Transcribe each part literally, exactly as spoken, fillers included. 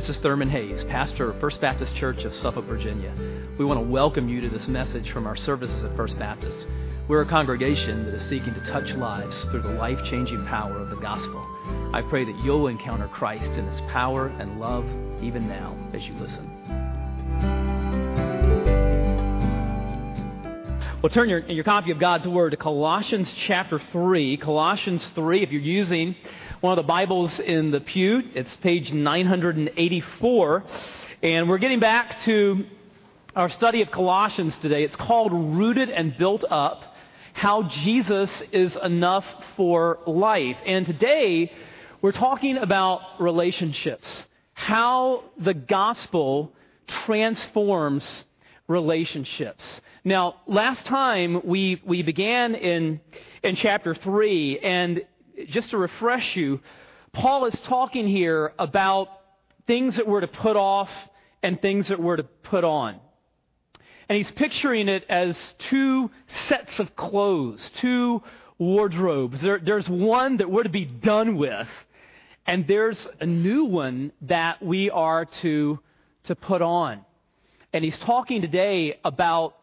This is Thurman Hayes, pastor of First Baptist Church of Suffolk, Virginia. We want to welcome you to this message from our services at First Baptist. We're a congregation that is seeking to touch lives through the life-changing power of the gospel. I pray that you'll encounter Christ in his power and love even now as you listen. Well, turn your, your copy of God's Word to Colossians chapter three. Colossians three, if you're using one of the Bibles in the pew, it's page nine eighty-four, and we're getting back to our study of Colossians today. It's called Rooted and Built Up, How Jesus is Enough for Life. And today, we're talking about relationships, how the gospel transforms relationships. Now, last time we we began in in chapter three, and just to refresh you, Paul is talking here about things that we're to put off and things that we're to put on. And he's picturing it as two sets of clothes, two wardrobes. There, there's one that we're to be done with, and there's a new one that we are to, to put on. And he's talking today about,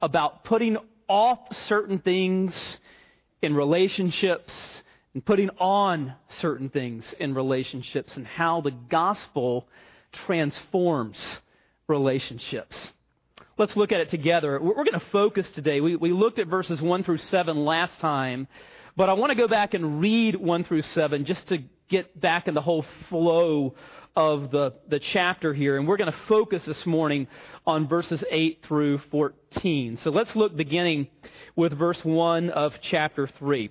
about putting off certain things in relationships, and putting on certain things in relationships, and how the gospel transforms relationships. Let's look at it together. We're going to focus today. We, we looked at verses one through seven last time, but I want to go back and read one through seven just to get back in the whole flow of the, the chapter here. And we're going to focus this morning on verses eight through fourteen. So let's look beginning with verse one of chapter three.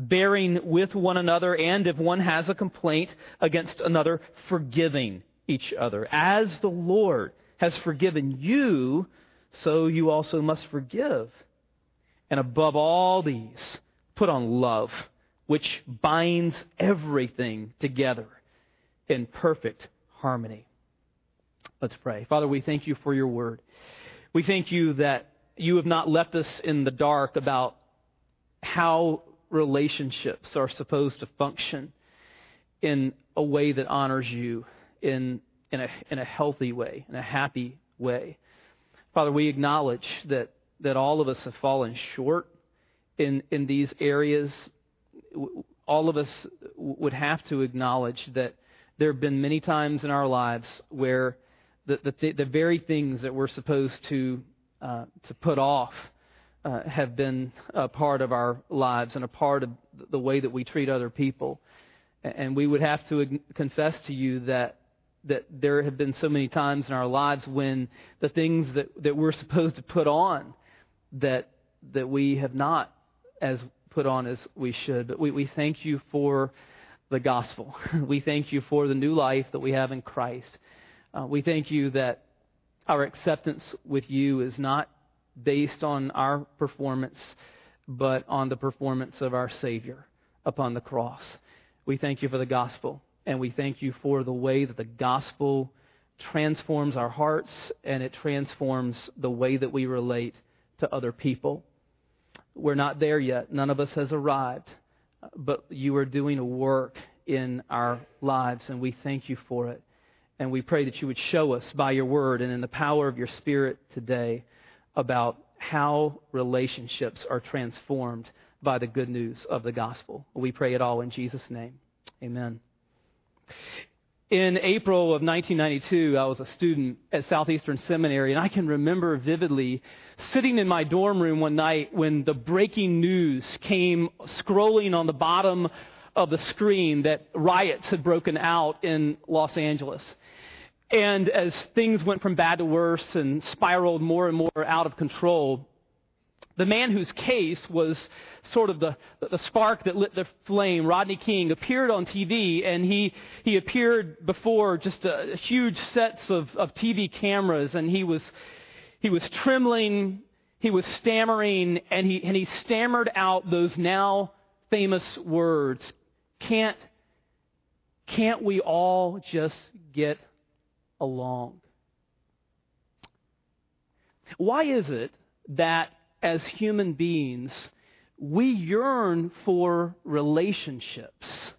bearing with one another, and if one has a complaint against another, forgiving each other. As the Lord has forgiven you, so you also must forgive. And above all these, put on love, which binds everything together in perfect harmony." Let's pray. Father, we thank you for your word. We thank you that you have not left us in the dark about how relationships are supposed to function in a way that honors you, in in a in a healthy way, in a happy way. Father, we acknowledge that that all of us have fallen short in in these areas. All of us would have to acknowledge that there have been many times in our lives where the the, th- the very things that we're supposed to uh, to put off Uh, have been a part of our lives and a part of the way that we treat other people. And we would have to confess to you that that there have been so many times in our lives when the things that, that we're supposed to put on, that that we have not as put on as we should. But we, we thank you for the gospel. We thank you for the new life that we have in Christ. Uh, we thank you that our acceptance with you is not based on our performance, but on the performance of our Savior upon the cross. We thank you for the gospel, and we thank you for the way that the gospel transforms our hearts, and it transforms the way that we relate to other people. We're not there yet. None of us has arrived. But you are doing a work in our lives, and we thank you for it. And we pray that you would show us by your word and in the power of your Spirit today about how relationships are transformed by the good news of the gospel. We pray it all in Jesus' name. Amen. In April of nineteen ninety-two, I was a student at Southeastern Seminary, and I can remember vividly sitting in my dorm room one night when the breaking news came scrolling on the bottom of the screen that riots had broken out in Los Angeles. And as things went from bad to worse and spiraled more and more out of control, the man whose case was sort of the, the spark that lit the flame, Rodney King, appeared on T V, and he he appeared before just a, a huge sets of, of T V cameras, and he was he was trembling, he was stammering, and he and he stammered out those now famous words, "Can't can't we all just get along?" Why is it that as human beings, we yearn for relationships,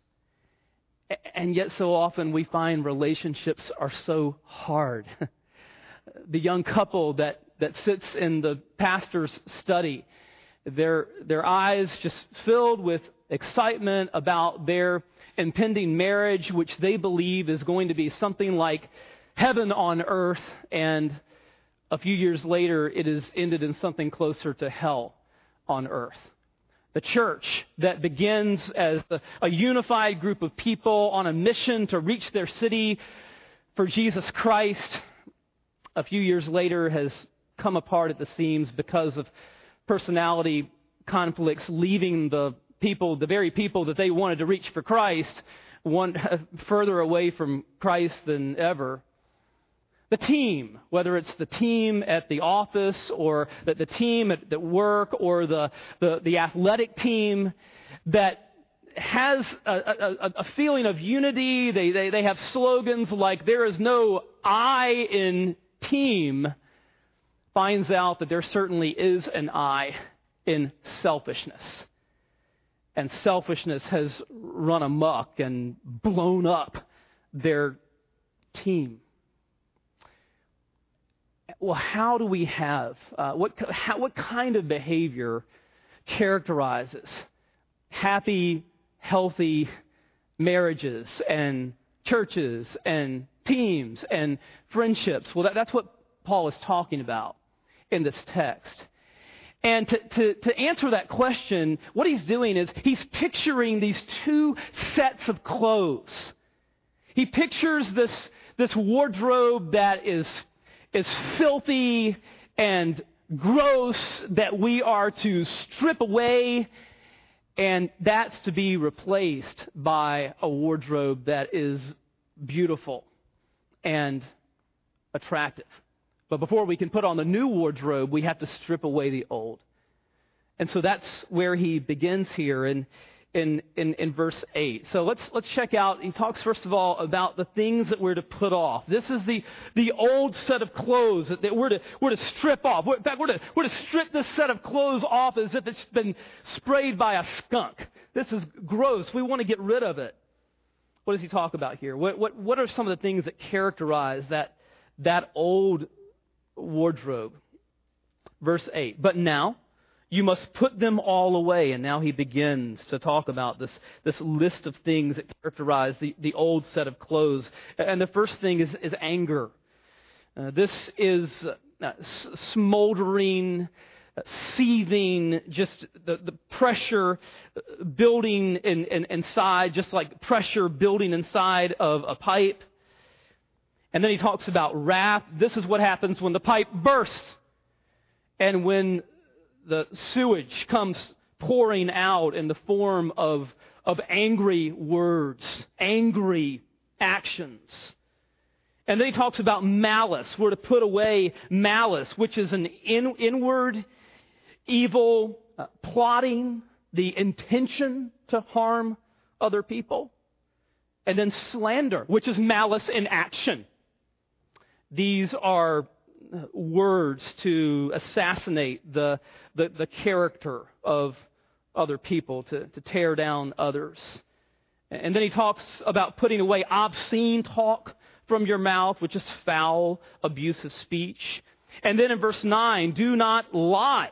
and yet so often we find relationships are so hard? The young couple that, that sits in the pastor's study, their their eyes just filled with excitement about their impending marriage, which they believe is going to be something like heaven on earth, and a few years later, it is ended in something closer to hell on earth. The church that begins as a, a unified group of people on a mission to reach their city for Jesus Christ, a few years later has come apart at the seams because of personality conflicts, leaving the people, the very people that they wanted to reach for Christ, one, further away from Christ than ever. The team, whether it's the team at the office or the, the team at, at work or the, the, the athletic team that has a, a, a feeling of unity. They, they, they have slogans like "there is no I in team," finds out that there certainly is an I in selfishness. And selfishness has run amok and blown up their team. Well, how do we have, uh, what how, what kind of behavior characterizes happy, healthy marriages and churches and teams and friendships? Well, that, that's what Paul is talking about in this text. And to, to, to answer that question, what he's doing is he's picturing these two sets of clothes. He pictures this, this wardrobe that is is filthy and gross that we are to strip away, and that's to be replaced by a wardrobe that is beautiful and attractive. But before we can put on the new wardrobe, we have to strip away the old. And so that's where he begins here in in in, in verse eight. So let's let's check out. He talks first of all about the things that we're to put off. This is the the old set of clothes that we're to we're to strip off. We're, in fact, we're to we're to strip this set of clothes off as if it's been sprayed by a skunk. This is gross. We want to get rid of it. What does he talk about here? What what what are some of the things that characterize that that old wardrobe? Verse eight. But now you must put them all away. And now he begins to talk about this, this list of things that characterize the, the old set of clothes. And the first thing is, is anger. Uh, this is uh, smoldering, uh, seething, just the, the pressure building in, in, inside, just like pressure building inside of a pipe. And then he talks about wrath. This is what happens when the pipe bursts and when the sewage comes pouring out in the form of, of angry words, angry actions. And then he talks about malice. We're to put away malice, which is an in, inward evil, uh, plotting, the intention to harm other people. And then slander, which is malice in action. These are words to assassinate the the, the character of other people, to, to tear down others. And then he talks about putting away obscene talk from your mouth, which is foul, abusive speech. And then in verse nine, do not lie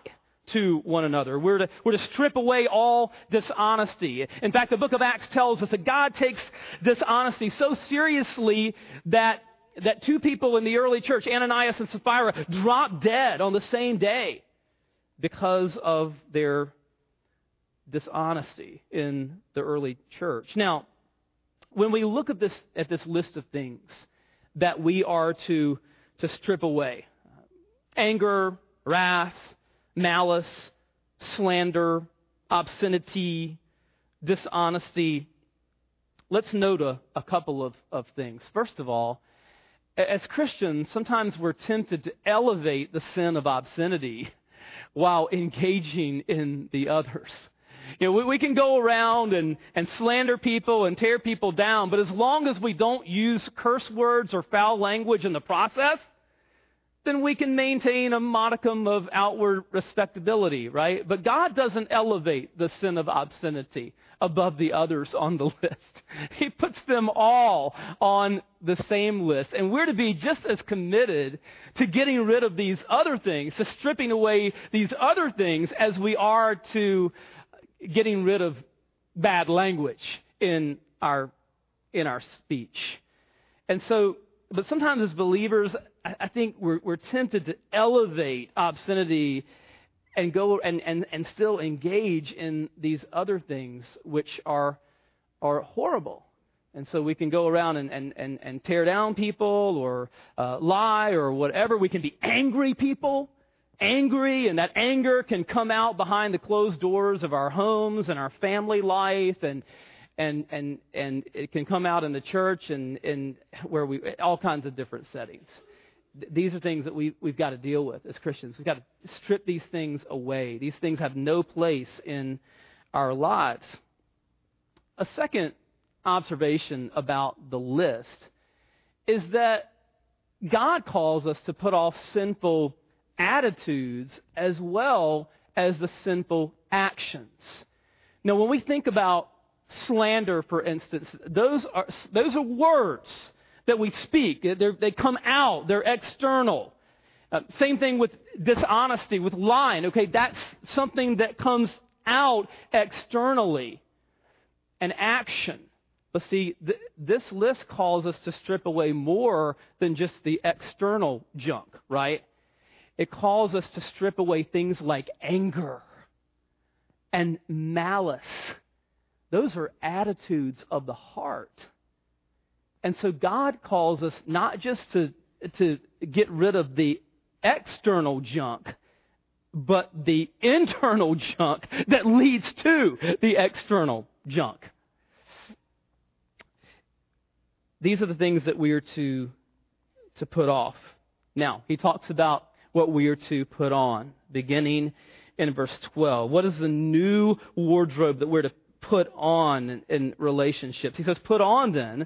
to one another. We're to, we're to strip away all dishonesty. In fact, the book of Acts tells us that God takes dishonesty so seriously that, that two people in the early church, Ananias and Sapphira, dropped dead on the same day because of their dishonesty in the early church. Now, when we look at this at this list of things that we are to to strip away, anger, wrath, malice, slander, obscenity, dishonesty, let's note a, a couple of, of things. First of all, as Christians, sometimes we're tempted to elevate the sin of obscenity while engaging in the others. You know, we, we can go around and, and slander people and tear people down, but as long as we don't use curse words or foul language in the process, then we can maintain a modicum of outward respectability, right? But God doesn't elevate the sin of obscenity above the others on the list. He puts them all on the same list. And we're to be just as committed to getting rid of these other things, to stripping away these other things, as we are to getting rid of bad language in our in our speech. And so, but sometimes as believers, I, I think we're we're tempted to elevate obscenity and go and, and, and still engage in these other things which are are horrible. And so we can go around and, and, and, and tear down people or uh, lie or whatever. We can be angry people. Angry, and that anger can come out behind the closed doors of our homes and our family life, and and and and it can come out in the church and and where we all kinds of different settings. These are things that we we've got to deal with as Christians. We've got to strip these things away. These things have no place in our lives. A second observation about the list is that God calls us to put off sinful attitudes as well as the sinful actions. Now, when we think about slander, for instance, those are those are words that we speak. They're, they come out. They're external. Uh, same thing with dishonesty, with lying. Okay, that's something that comes out externally. An action. But see, th- this list calls us to strip away more than just the external junk, right? It calls us to strip away things like anger and malice. Those are attitudes of the heart. And so God calls us not just to, to get rid of the external junk, but the internal junk that leads to the external junk. These are the things that we are to, to put off. Now, he talks about what we are to put on, beginning in verse twelve. What is the new wardrobe that we're to put on in, in relationships? He says, put on then,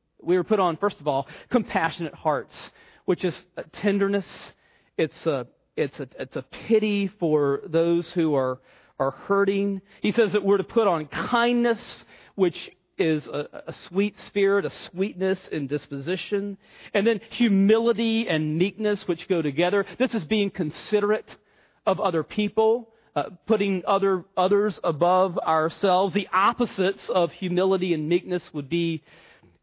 We are put on, first of all, compassionate hearts, which is a tenderness. It's a, it's a, it's a pity for those who are, are hurting. He says that we're to put on kindness, which is a, a sweet spirit, a sweetness in disposition. And then humility and meekness, which go together. This is being considerate of other people, uh, putting other others above ourselves. The opposites of humility and meekness would be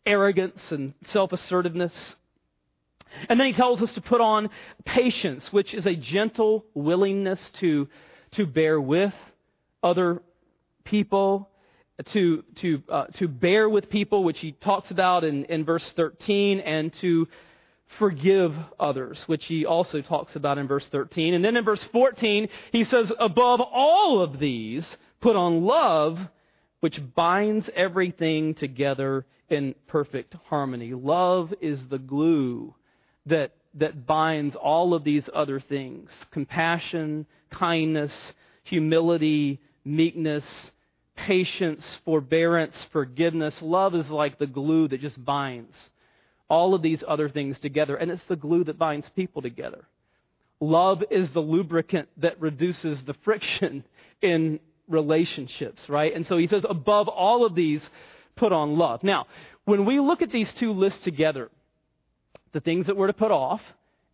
arrogance and self-assertiveness. And then he tells us to put on patience, which is a gentle willingness to, to bear with other people, to to uh, to bear with people, which he talks about in, in verse thirteen, and to forgive others, which he also talks about in verse thirteen. And then in verse fourteen, he says, above all of these, put on love, which binds everything together in perfect harmony. Love is the glue that that binds all of these other things. Compassion, kindness, humility, meekness, patience, forbearance, forgiveness. Love is like the glue that just binds all of these other things together. And it's the glue that binds people together. Love is the lubricant that reduces the friction in relationships, right? And so he says, above all of these, put on love. Now, when we look at these two lists together, the things that we're to put off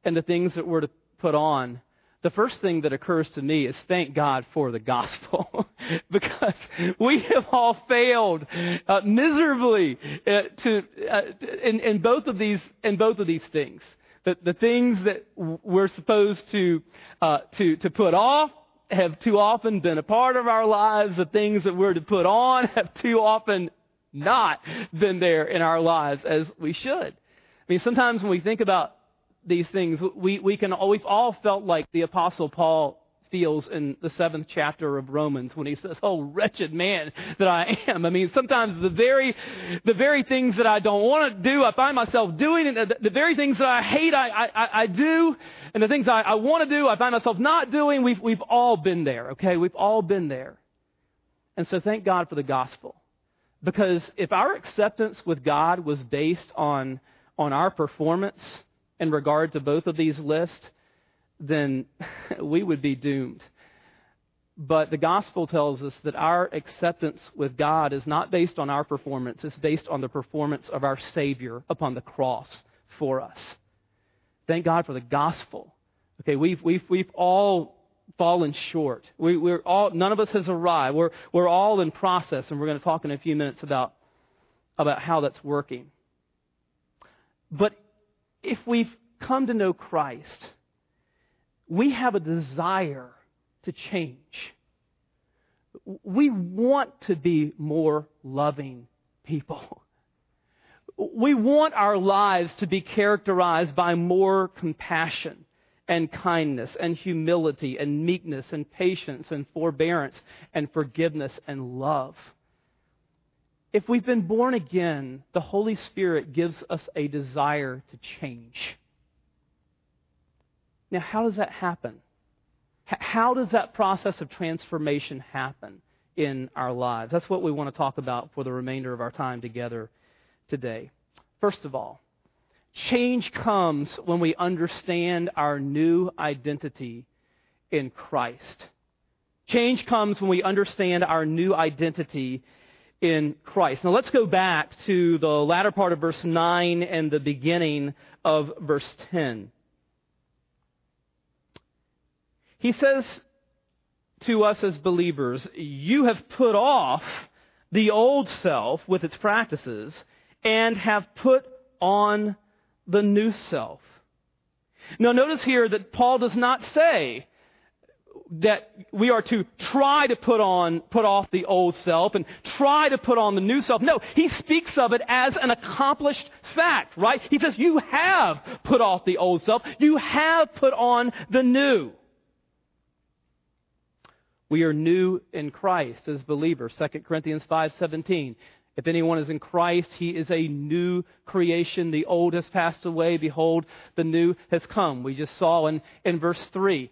and the things that we're to put on, the first thing that occurs to me is thank God for the gospel, because we have all failed uh, miserably uh, to uh, in, in both of these in both of these things. The, the things that we're supposed to uh, to to put off have too often been a part of our lives. The things that we're to put on have too often not been there in our lives as we should. I mean, sometimes when we think about these things, we, we can all, we've all felt like the Apostle Paul feels in the seventh chapter of Romans when he says, oh, wretched man that I am. I mean, sometimes the very the very things that I don't want to do, I find myself doing, and the, the very things that I hate, I, I, I do, and the things I, I want to do, I find myself not doing. We've, we've all been there, okay? We've all been there. And so thank God for the gospel, because if our acceptance with God was based on on our performance in regard to both of these lists, then we would be doomed. But the gospel tells us that our acceptance with God is not based on our performance. It's based on the performance of our Savior upon the cross for us. Thank God for the gospel. Okay, we've we've we've all fallen short. We we're all none of us has arrived. We're we're all in process, and we're going to talk in a few minutes about about how that's working. But if we've come to know Christ, we have a desire to change. We want to be more loving people. We want our lives to be characterized by more compassion and kindness and humility and meekness and patience and forbearance and forgiveness and love. If we've been born again, the Holy Spirit gives us a desire to change. Now, how does that happen? How does that process of transformation happen in our lives? That's what we want to talk about for the remainder of our time together today. First of all, change comes when we understand our new identity in Christ. Change comes when we understand our new identity in Christ. In Christ. Now let's go back to the latter part of verse nine and the beginning of verse ten. He says to us as believers, you have put off the old self with its practices and have put on the new self. Now notice here that Paul does not say that we are to try to put on, put off the old self and try to put on the new self. No, he speaks of it as an accomplished fact, right? He says, you have put off the old self. You have put on the new. We are new in Christ as believers. Second Corinthians five seventeen. If anyone is in Christ, he is a new creation. The old has passed away. Behold, the new has come. We just saw in, in verse three.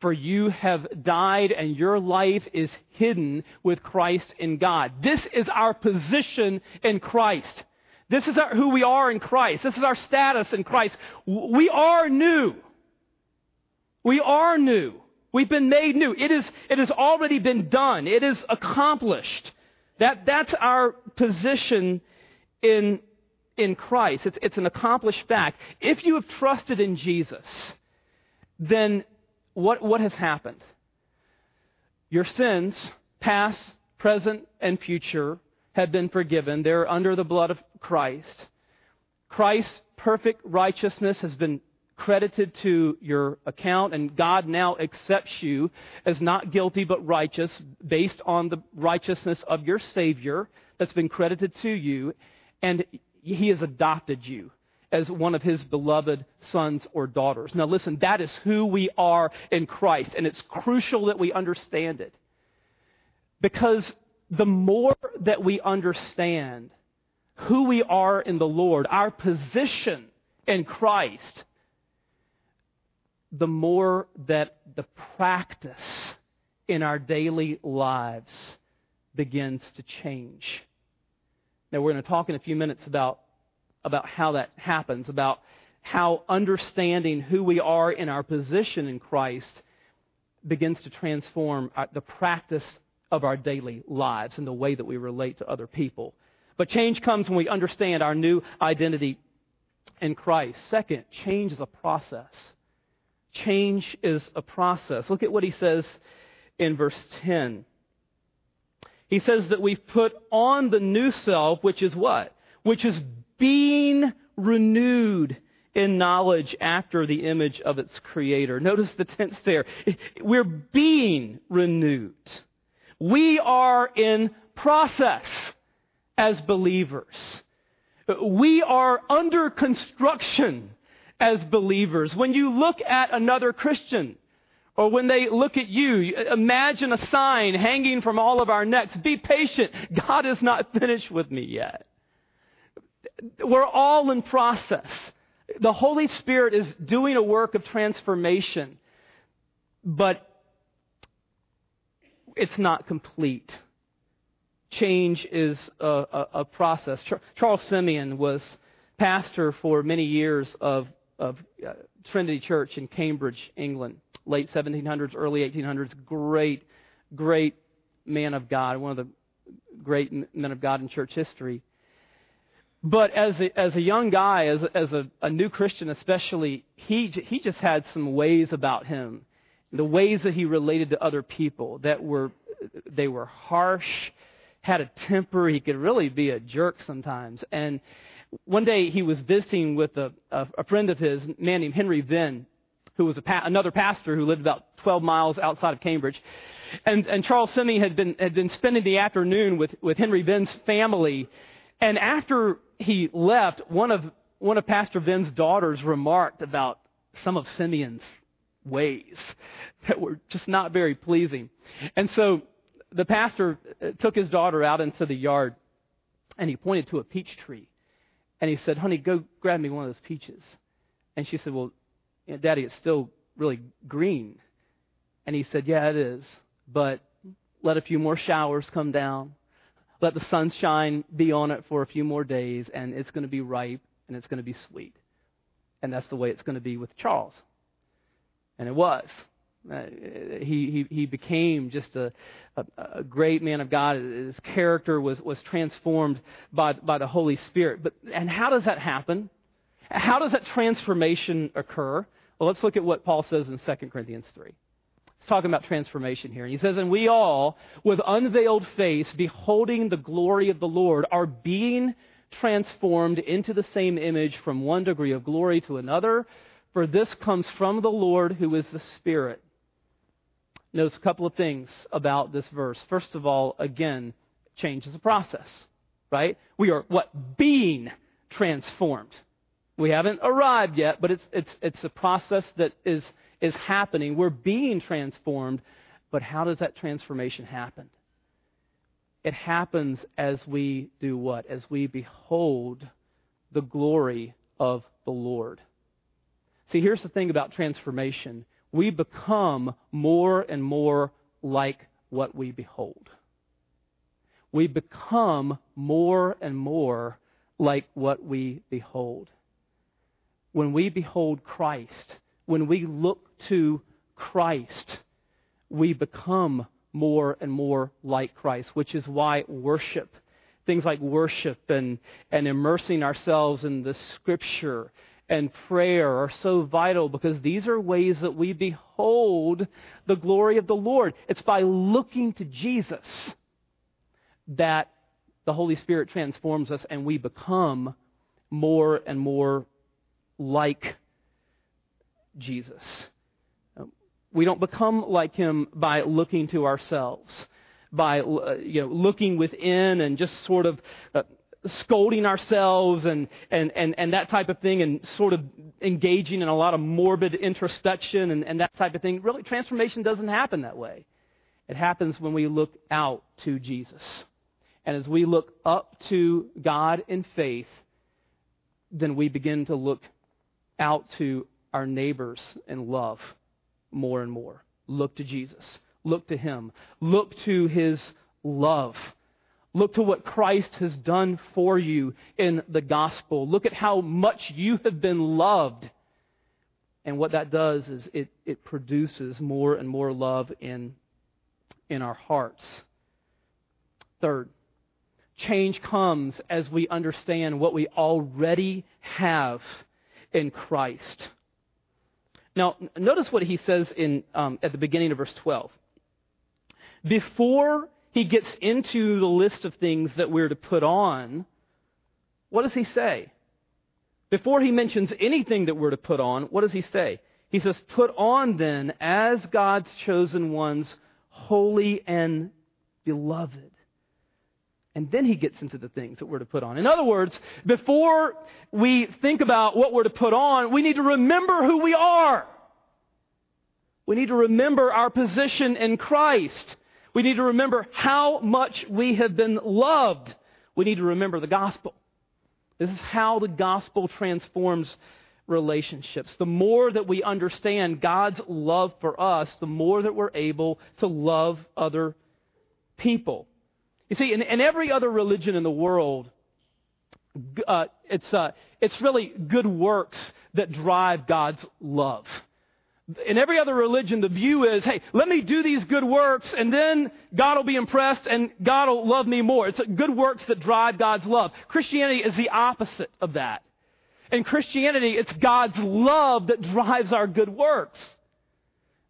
For you have died and your life is hidden with Christ in God. This is our position in Christ. This is our, who we are in Christ. This is our status in Christ. We are new. We are new. We've been made new. It is, it has already been done. It is accomplished. That, that's our position in, in Christ. It's, it's an accomplished fact. If you have trusted in Jesus, then What what has happened? Your sins, past, present, and future, have been forgiven. They're under the blood of Christ. Christ's perfect righteousness has been credited to your account, and God now accepts you as not guilty but righteous based on the righteousness of your Savior that's been credited to you, and He has adopted you as one of his beloved sons or daughters. Now listen, that is who we are in Christ, and it's crucial that we understand it. Because the more that we understand who we are in the Lord, our position in Christ, the more that the practice in our daily lives begins to change. Now, we're going to talk in a few minutes about, about how that happens, about how understanding who we are in our position in Christ begins to transform our, the practice of our daily lives and the way that we relate to other people. But change comes when we understand our new identity in Christ. Second, change is a process. Change is a process. Look at what he says in verse ten. He says that we've put on the new self, which is what? Which is being renewed in knowledge after the image of its creator. Notice the tense there. We're being renewed. We are in process as believers. We are under construction as believers. When you look at another Christian, or when they look at you, imagine a sign hanging from all of our necks. Be patient. God is not finished with me yet. We're all in process. The Holy Spirit is doing a work of transformation, but it's not complete. Change is a, a, a process. Charles Simeon was pastor for many years of, of uh, Trinity Church in Cambridge, England, late seventeen hundreds, early eighteen hundreds. Great, great man of God, one of the great men of God in church history. But as a, as a young guy, as, as a, a new Christian especially, he he just had some ways about him, the ways that he related to other people that were they were harsh, had a temper. He could really be a jerk sometimes. And one day he was visiting with a, a, a friend of his, a man named Henry Venn, who was a pa- another pastor who lived about twelve miles outside of Cambridge. And, and Charles Simeon had been had been spending the afternoon with, with Henry Venn's family. And after he left, one of one of Pastor Venn's daughters remarked about some of Simeon's ways that were just not very pleasing. And so the pastor took his daughter out into the yard, and he pointed to a peach tree. And he said, "Honey, go grab me one of those peaches." And she said, "Well, Daddy, it's still really green." And he said, "Yeah, it is, but let a few more showers come down. Let the sunshine be on it for a few more days, and it's going to be ripe, and it's going to be sweet." And that's the way it's going to be with Charles. And it was. Uh, he, he he became just a, a, a great man of God. His character was, was transformed by by the Holy Spirit. But and how does that happen? How does that transformation occur? Well, let's look at what Paul says in Second Corinthians three. It's talking about transformation here. And he says, "And we all, with unveiled face, beholding the glory of the Lord, are being transformed into the same image from one degree of glory to another. For this comes from the Lord who is the Spirit." Notice a couple of things about this verse. First of all, again, change is a process, right? We are what? Being transformed. We haven't arrived yet, but it's it's it's a process that is is happening. We're being transformed, but how does that transformation happen? It happens as we do what? As we behold the glory of the Lord. See, here's the thing about transformation. We become more and more like what we behold. We become more and more like what we behold. When we behold Christ, when we look to Christ, we become more and more like Christ, which is why worship, things like worship and, and immersing ourselves in the Scripture and prayer are so vital, because these are ways that we behold the glory of the Lord. It's by looking to Jesus that the Holy Spirit transforms us and we become more and more like Jesus. We don't become like him by looking to ourselves, by you know looking within and just sort of Uh, scolding ourselves and, and, and, and that type of thing, and sort of engaging in a lot of morbid introspection and, and that type of thing. Really, transformation doesn't happen that way. It happens when we look out to Jesus. And as we look up to God in faith, then we begin to look out to our neighbors in love more and more. Look to Jesus. Look to Him. Look to His love. Look to what Christ has done for you in the gospel. Look at how much you have been loved. And what that does is it, it produces more and more love in, in our hearts. Third, change comes as we understand what we already have in Christ. Now, notice what he says in um, at the beginning of verse twelve. Before he gets into the list of things that we're to put on, what does he say? Before he mentions anything that we're to put on, what does he say? He says, put on then as God's chosen ones, holy and beloved. And then he gets into the things that we're to put on. In other words, before we think about what we're to put on, we need to remember who we are. We need to remember our position in Christ. We need to remember how much we have been loved. We need to remember the gospel. This is how the gospel transforms relationships. The more that we understand God's love for us, the more that we're able to love other people. You see, in, in every other religion in the world, uh, it's uh, it's really good works that drive God's love. In every other religion, the view is, hey, let me do these good works, and then God will be impressed, and God will love me more. It's good works that drive God's love. Christianity is the opposite of that. In Christianity, it's God's love that drives our good works.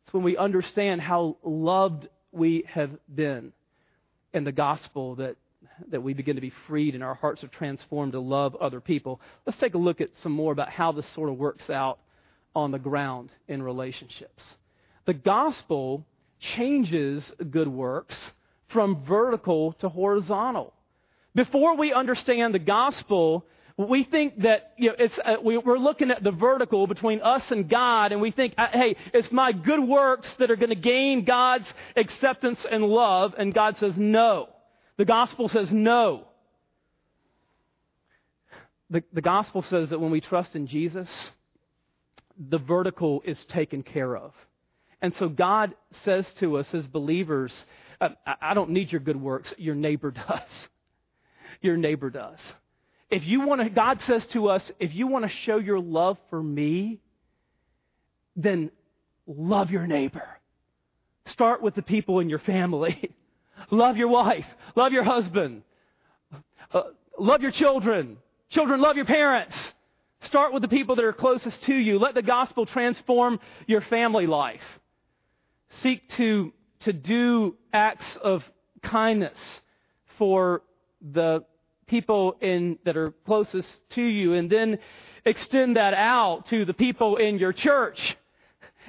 It's when we understand how loved we have been in the gospel that, that we begin to be freed and our hearts are transformed to love other people. Let's take a look at some more about how this sort of works out on the ground in relationships. The gospel changes good works from vertical to horizontal. Before we understand the gospel, we think that, you know, it's uh, we, we're looking at the vertical between us and God, and we think, hey, it's my good works that are going to gain God's acceptance and love. And God says no. The gospel says no. The, the gospel says that when we trust in Jesus, the vertical is taken care of. And so God says to us as believers, I, I don't need your good works. Your neighbor does. Your neighbor does. If you want to, God says to us, if you want to show your love for me, then love your neighbor. Start with the people in your family. Love your wife. Love your husband. Uh, love your children. Children, love your parents. Start with the people that are closest to you. Let the gospel transform your family life. Seek to, to do acts of kindness for the people in that are closest to you, and then extend that out to the people in your church,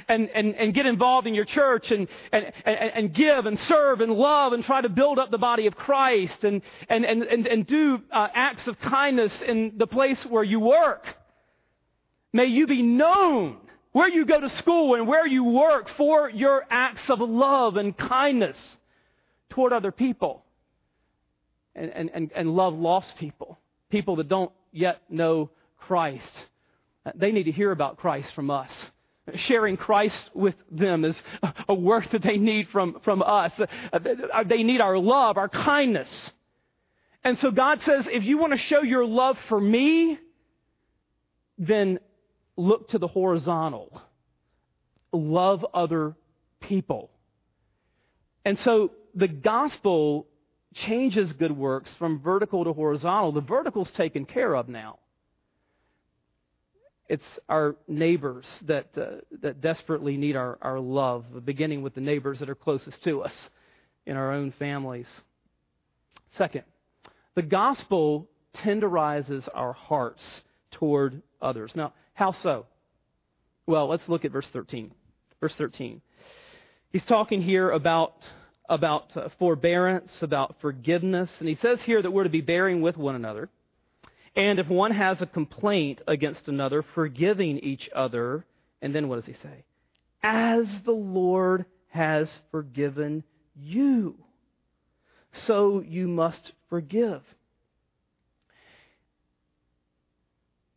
and and, and get involved in your church, and, and and and give and serve and love and try to build up the body of Christ, and and and and, and do uh, acts of kindness in the place where you work. May you be known where you go to school and where you work for your acts of love and kindness toward other people. And, and, and love lost people, people that don't yet know Christ. They need to hear about Christ from us. Sharing Christ with them is a work that they need from, from us. They need our love, our kindness. And so God says, if you want to show your love for me, then look to the horizontal. Love other people. And so the gospel changes good works from vertical to horizontal. The vertical's taken care of now. It's our neighbors that uh, that desperately need our, our love, beginning with the neighbors that are closest to us in our own families. Second, the gospel tenderizes our hearts toward others. Now, how so? Well, let's look at verse thirteen. Verse thirteen. He's talking here about about uh, forbearance, about forgiveness. And he says here that we're to be bearing with one another. And if one has a complaint against another, forgiving each other. And then what does he say? As the Lord has forgiven you, so you must forgive.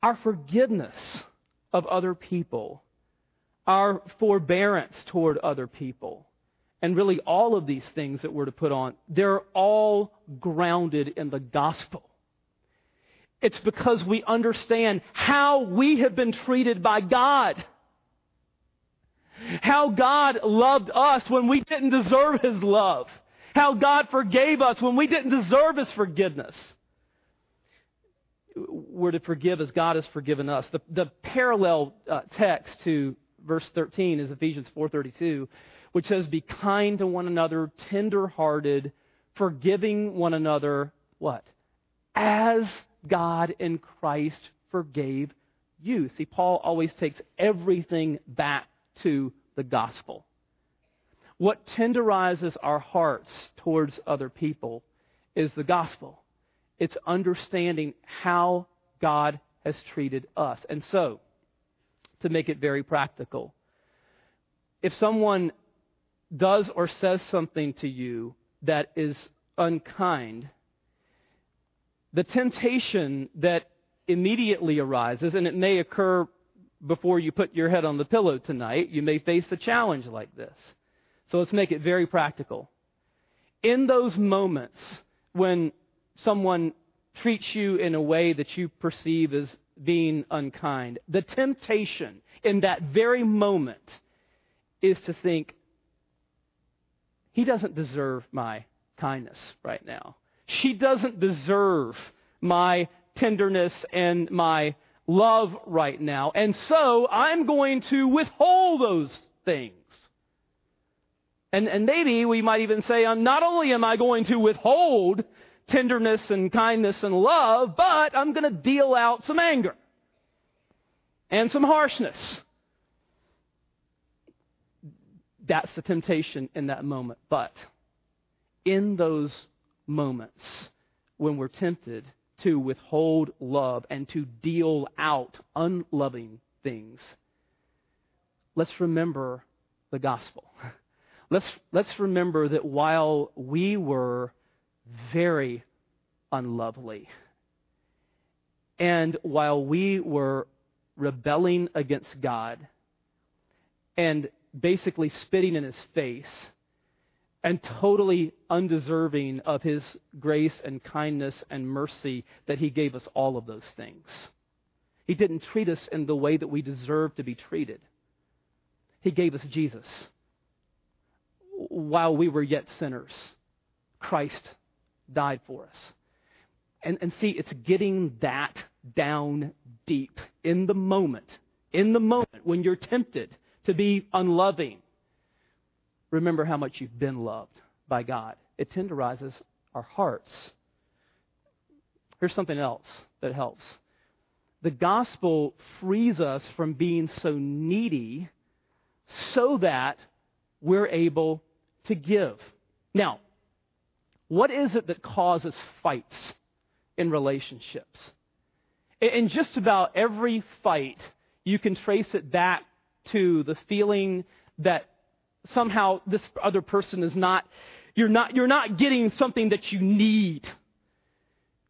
Our forgiveness of other people, our forbearance toward other people, and really all of these things that we're to put on, they're all grounded in the gospel. It's because we understand how we have been treated by God. How God loved us when we didn't deserve His love. How God forgave us when we didn't deserve His forgiveness. We're to forgive as God has forgiven us. The, the parallel uh, text to verse thirteen is Ephesians four thirty-two, which says, be kind to one another, tender-hearted, forgiving one another, what? As God in Christ forgave you. See, Paul always takes everything back to the gospel. What tenderizes our hearts towards other people is the gospel. It's understanding how God has treated us. And so, to make it very practical, if someone does or says something to you that is unkind, the temptation that immediately arises, and it may occur before you put your head on the pillow tonight, you may face a challenge like this. So let's make it very practical. In those moments when someone treats you in a way that you perceive as being unkind, the temptation in that very moment is to think, he doesn't deserve my kindness right now. She doesn't deserve my tenderness and my love right now. And so I'm going to withhold those things. And, and maybe we might even say, I'm not only am I going to withhold tenderness and kindness and love, but I'm going to deal out some anger and some harshness. That's the temptation in that moment. But in those moments when we're tempted to withhold love and to deal out unloving things, let's remember the gospel. Let's, let's remember that while we were very unlovely, and while we were rebelling against God and basically spitting in His face and totally undeserving of His grace and kindness and mercy, that He gave us all of those things. He didn't treat us in the way that we deserve to be treated. He gave us Jesus. While we were yet sinners, Christ died for us. And, and see, it's getting that down deep in the moment, in the moment when you're tempted to be unloving. Remember how much you've been loved by God. It tenderizes our hearts. Here's something else that helps. The gospel frees us from being so needy so that we're able to give. Now, what is it that causes fights in relationships? In just about every fight, you can trace it back to the feeling that somehow this other person is not, you're not, you're not getting something that you need.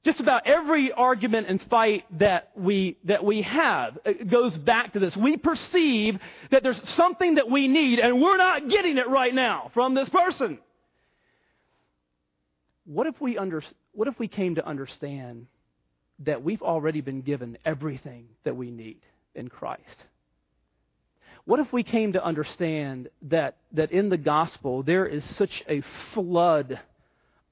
Just about every argument and fight that we, that we have goes back to this. We perceive that there's something that we need and we're not getting it right now from this person. What if we under, what if we came to understand that we've already been given everything that we need in Christ? What if we came to understand that, that in the gospel there is such a flood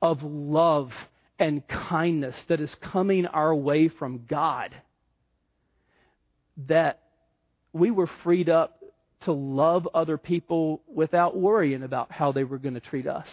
of love and kindness that is coming our way from God that we were freed up to love other people without worrying about how they were going to treat us?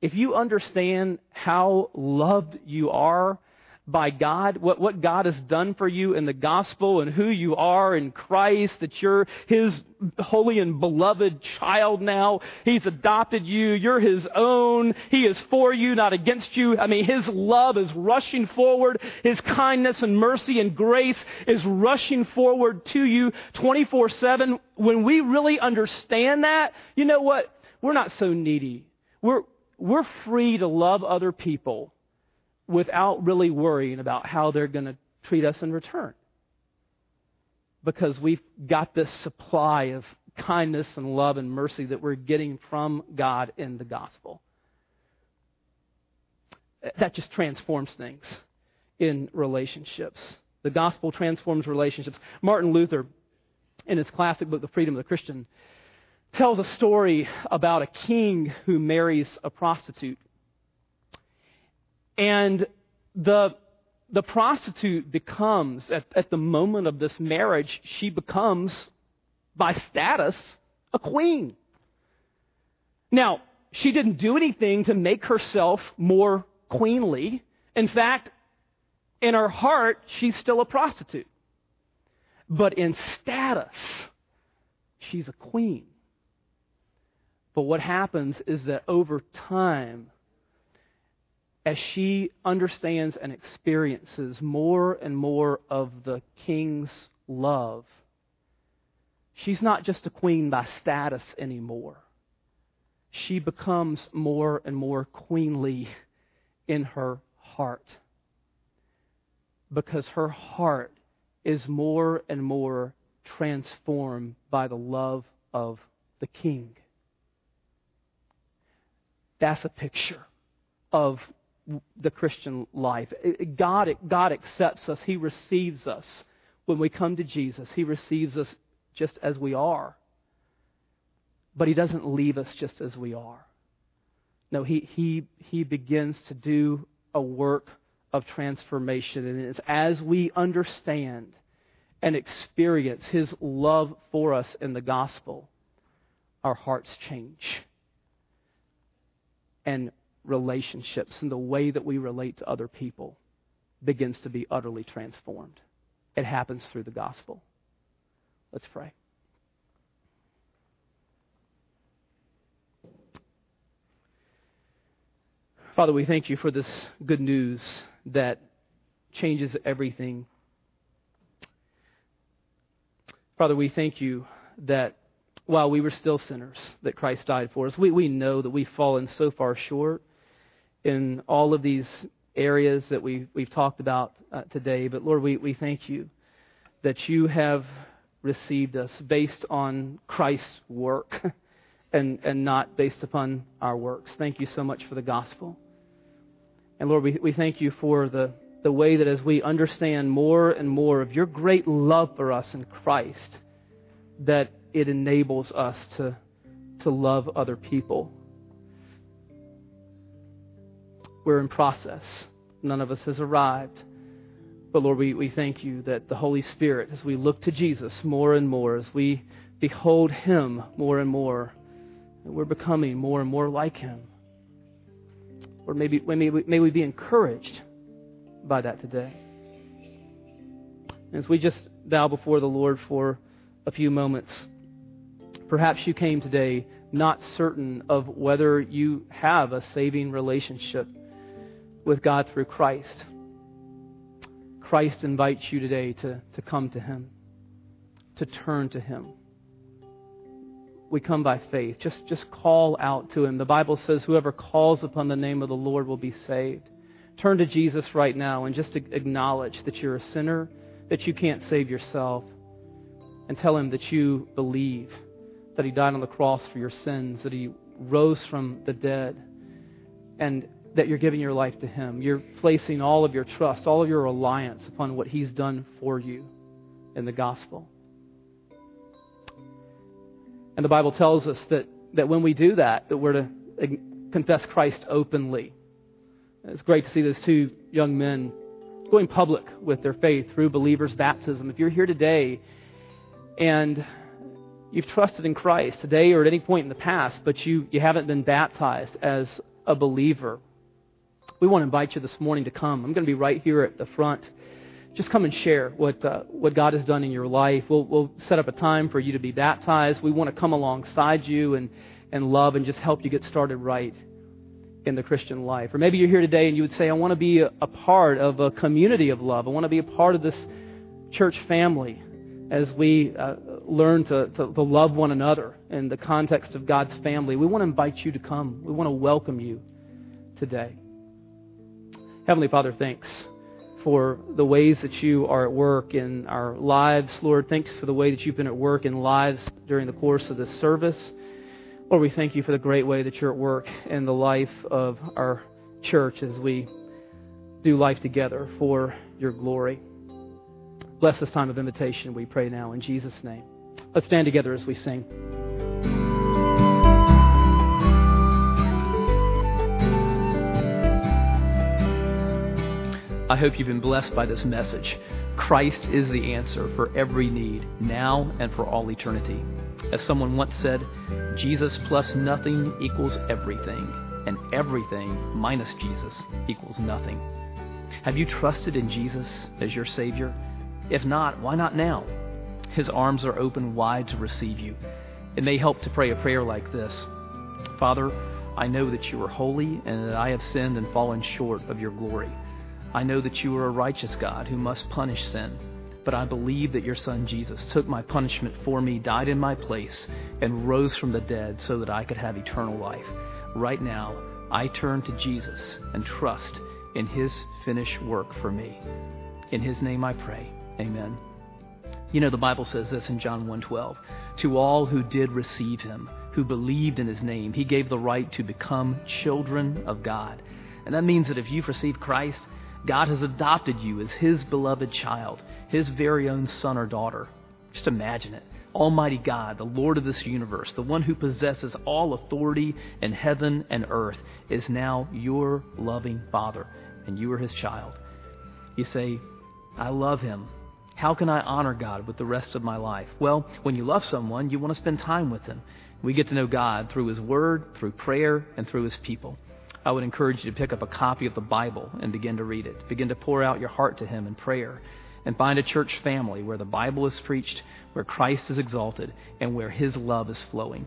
If you understand how loved you are by God, what, what God has done for you in the gospel and who you are in Christ, that you're His holy and beloved child now. He's adopted you. You're His own. He is for you, not against you. I mean, His love is rushing forward. His kindness and mercy and grace is rushing forward to you twenty-four seven. When we really understand that, you know what? We're not so needy. We're we're free to love other people without really worrying about how they're going to treat us in return, because we've got this supply of kindness and love and mercy that we're getting from God in the gospel. That just transforms things in relationships. The gospel transforms relationships. Martin Luther, in his classic book, The Freedom of the Christian, tells a story about a king who marries a prostitute. And the the prostitute becomes, at, at the moment of this marriage, she becomes, by status, a queen. Now, she didn't do anything to make herself more queenly. In fact, in her heart, she's still a prostitute. But in status, she's a queen. But what happens is that over time, as she understands and experiences more and more of the king's love, she's not just a queen by status anymore. She becomes more and more queenly in her heart, because her heart is more and more transformed by the love of the king. That's a picture of the Christian life. God, God accepts us. He receives us. When we come to Jesus, He receives us just as we are. But He doesn't leave us just as we are. No, He He He begins to do a work of transformation. And it's as we understand and experience His love for us in the gospel, our hearts change. And relationships and the way that we relate to other people begins to be utterly transformed. It happens through the gospel. Let's pray. Father, we thank You for this good news that changes everything. Father, we thank You that while we were still sinners, that Christ died for us. We we know that we've fallen so far short in all of these areas that we, we've talked about uh, today. But Lord, we, we thank You that You have received us based on Christ's work and, and not based upon our works. Thank You so much for the gospel. And Lord, we, we thank You for the, the way that as we understand more and more of Your great love for us in Christ, that it enables us to, to love other people. We're in process. None of us has arrived. But Lord, we, we thank You that the Holy Spirit, as we look to Jesus more and more, as we behold Him more and more, and we're becoming more and more like Him. Or maybe, may we, may we be encouraged by that today. As we just bow before the Lord for a few moments, perhaps you came today not certain of whether you have a saving relationship with God through Christ. Christ invites you today to, to come to Him, to turn to Him. We come by faith. Just, just call out to Him. The Bible says whoever calls upon the name of the Lord will be saved. Turn to Jesus right now and just acknowledge that you're a sinner, that you can't save yourself, and tell Him that you believe that He died on the cross for your sins, that He rose from the dead, and that you're giving your life to Him. You're placing all of your trust, all of your reliance upon what He's done for you in the gospel. And the Bible tells us that, that when we do that, that we're to confess Christ openly. And it's great to see those two young men going public with their faith through believers' baptism. If you're here today and you've trusted in Christ today or at any point in the past, but you, you haven't been baptized as a believer, we want to invite you this morning to come. I'm going to be right here at the front. Just come and share what uh, what God has done in your life. We'll we'll set up a time for you to be baptized. We want to come alongside you and, and love and just help you get started right in the Christian life. Or maybe you're here today and you would say, I want to be a, a part of a community of love. I want to be a part of this church family as we uh, learn to, to, to love one another in the context of God's family. We want to invite you to come. We want to welcome you today. Heavenly Father, thanks for the ways that you are at work in our lives. Lord, thanks for the way that you've been at work in lives during the course of this service. Lord, we thank you for the great way that you're at work in the life of our church as we do life together for your glory. Bless this time of invitation, we pray now in Jesus' name. Let's stand together as we sing. I hope you've been blessed by this message. Christ is the answer for every need, now and for all eternity. As someone once said, Jesus plus nothing equals everything, and everything minus Jesus equals nothing. Have you trusted in Jesus as your Savior? If not, why not now? His arms are open wide to receive you. It may help to pray a prayer like this. Father, I know that you are holy and that I have sinned and fallen short of your glory. I know that you are a righteous God who must punish sin, but I believe that your Son Jesus took my punishment for me, died in my place, and rose from the dead so that I could have eternal life. Right now, I turn to Jesus and trust in his finished work for me. In his name I pray. Amen. You know, the Bible says this in John one twelve, to all who did receive him, who believed in his name, he gave the right to become children of God. And that means that if you've received Christ, God has adopted you as his beloved child, his very own son or daughter. Just imagine it. Almighty God, the Lord of this universe, the one who possesses all authority in heaven and earth, is now your loving Father, and you are his child. You say, I love him. How can I honor God with the rest of my life? Well, when you love someone, you want to spend time with them. We get to know God through his word, through prayer, and through his people. I would encourage you to pick up a copy of the Bible and begin to read it. Begin to pour out your heart to him in prayer. And find a church family where the Bible is preached, where Christ is exalted, and where his love is flowing.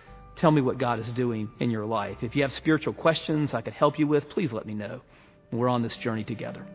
Tell me what God is doing in your life. If you have spiritual questions I could help you with, please let me know. We're on this journey together.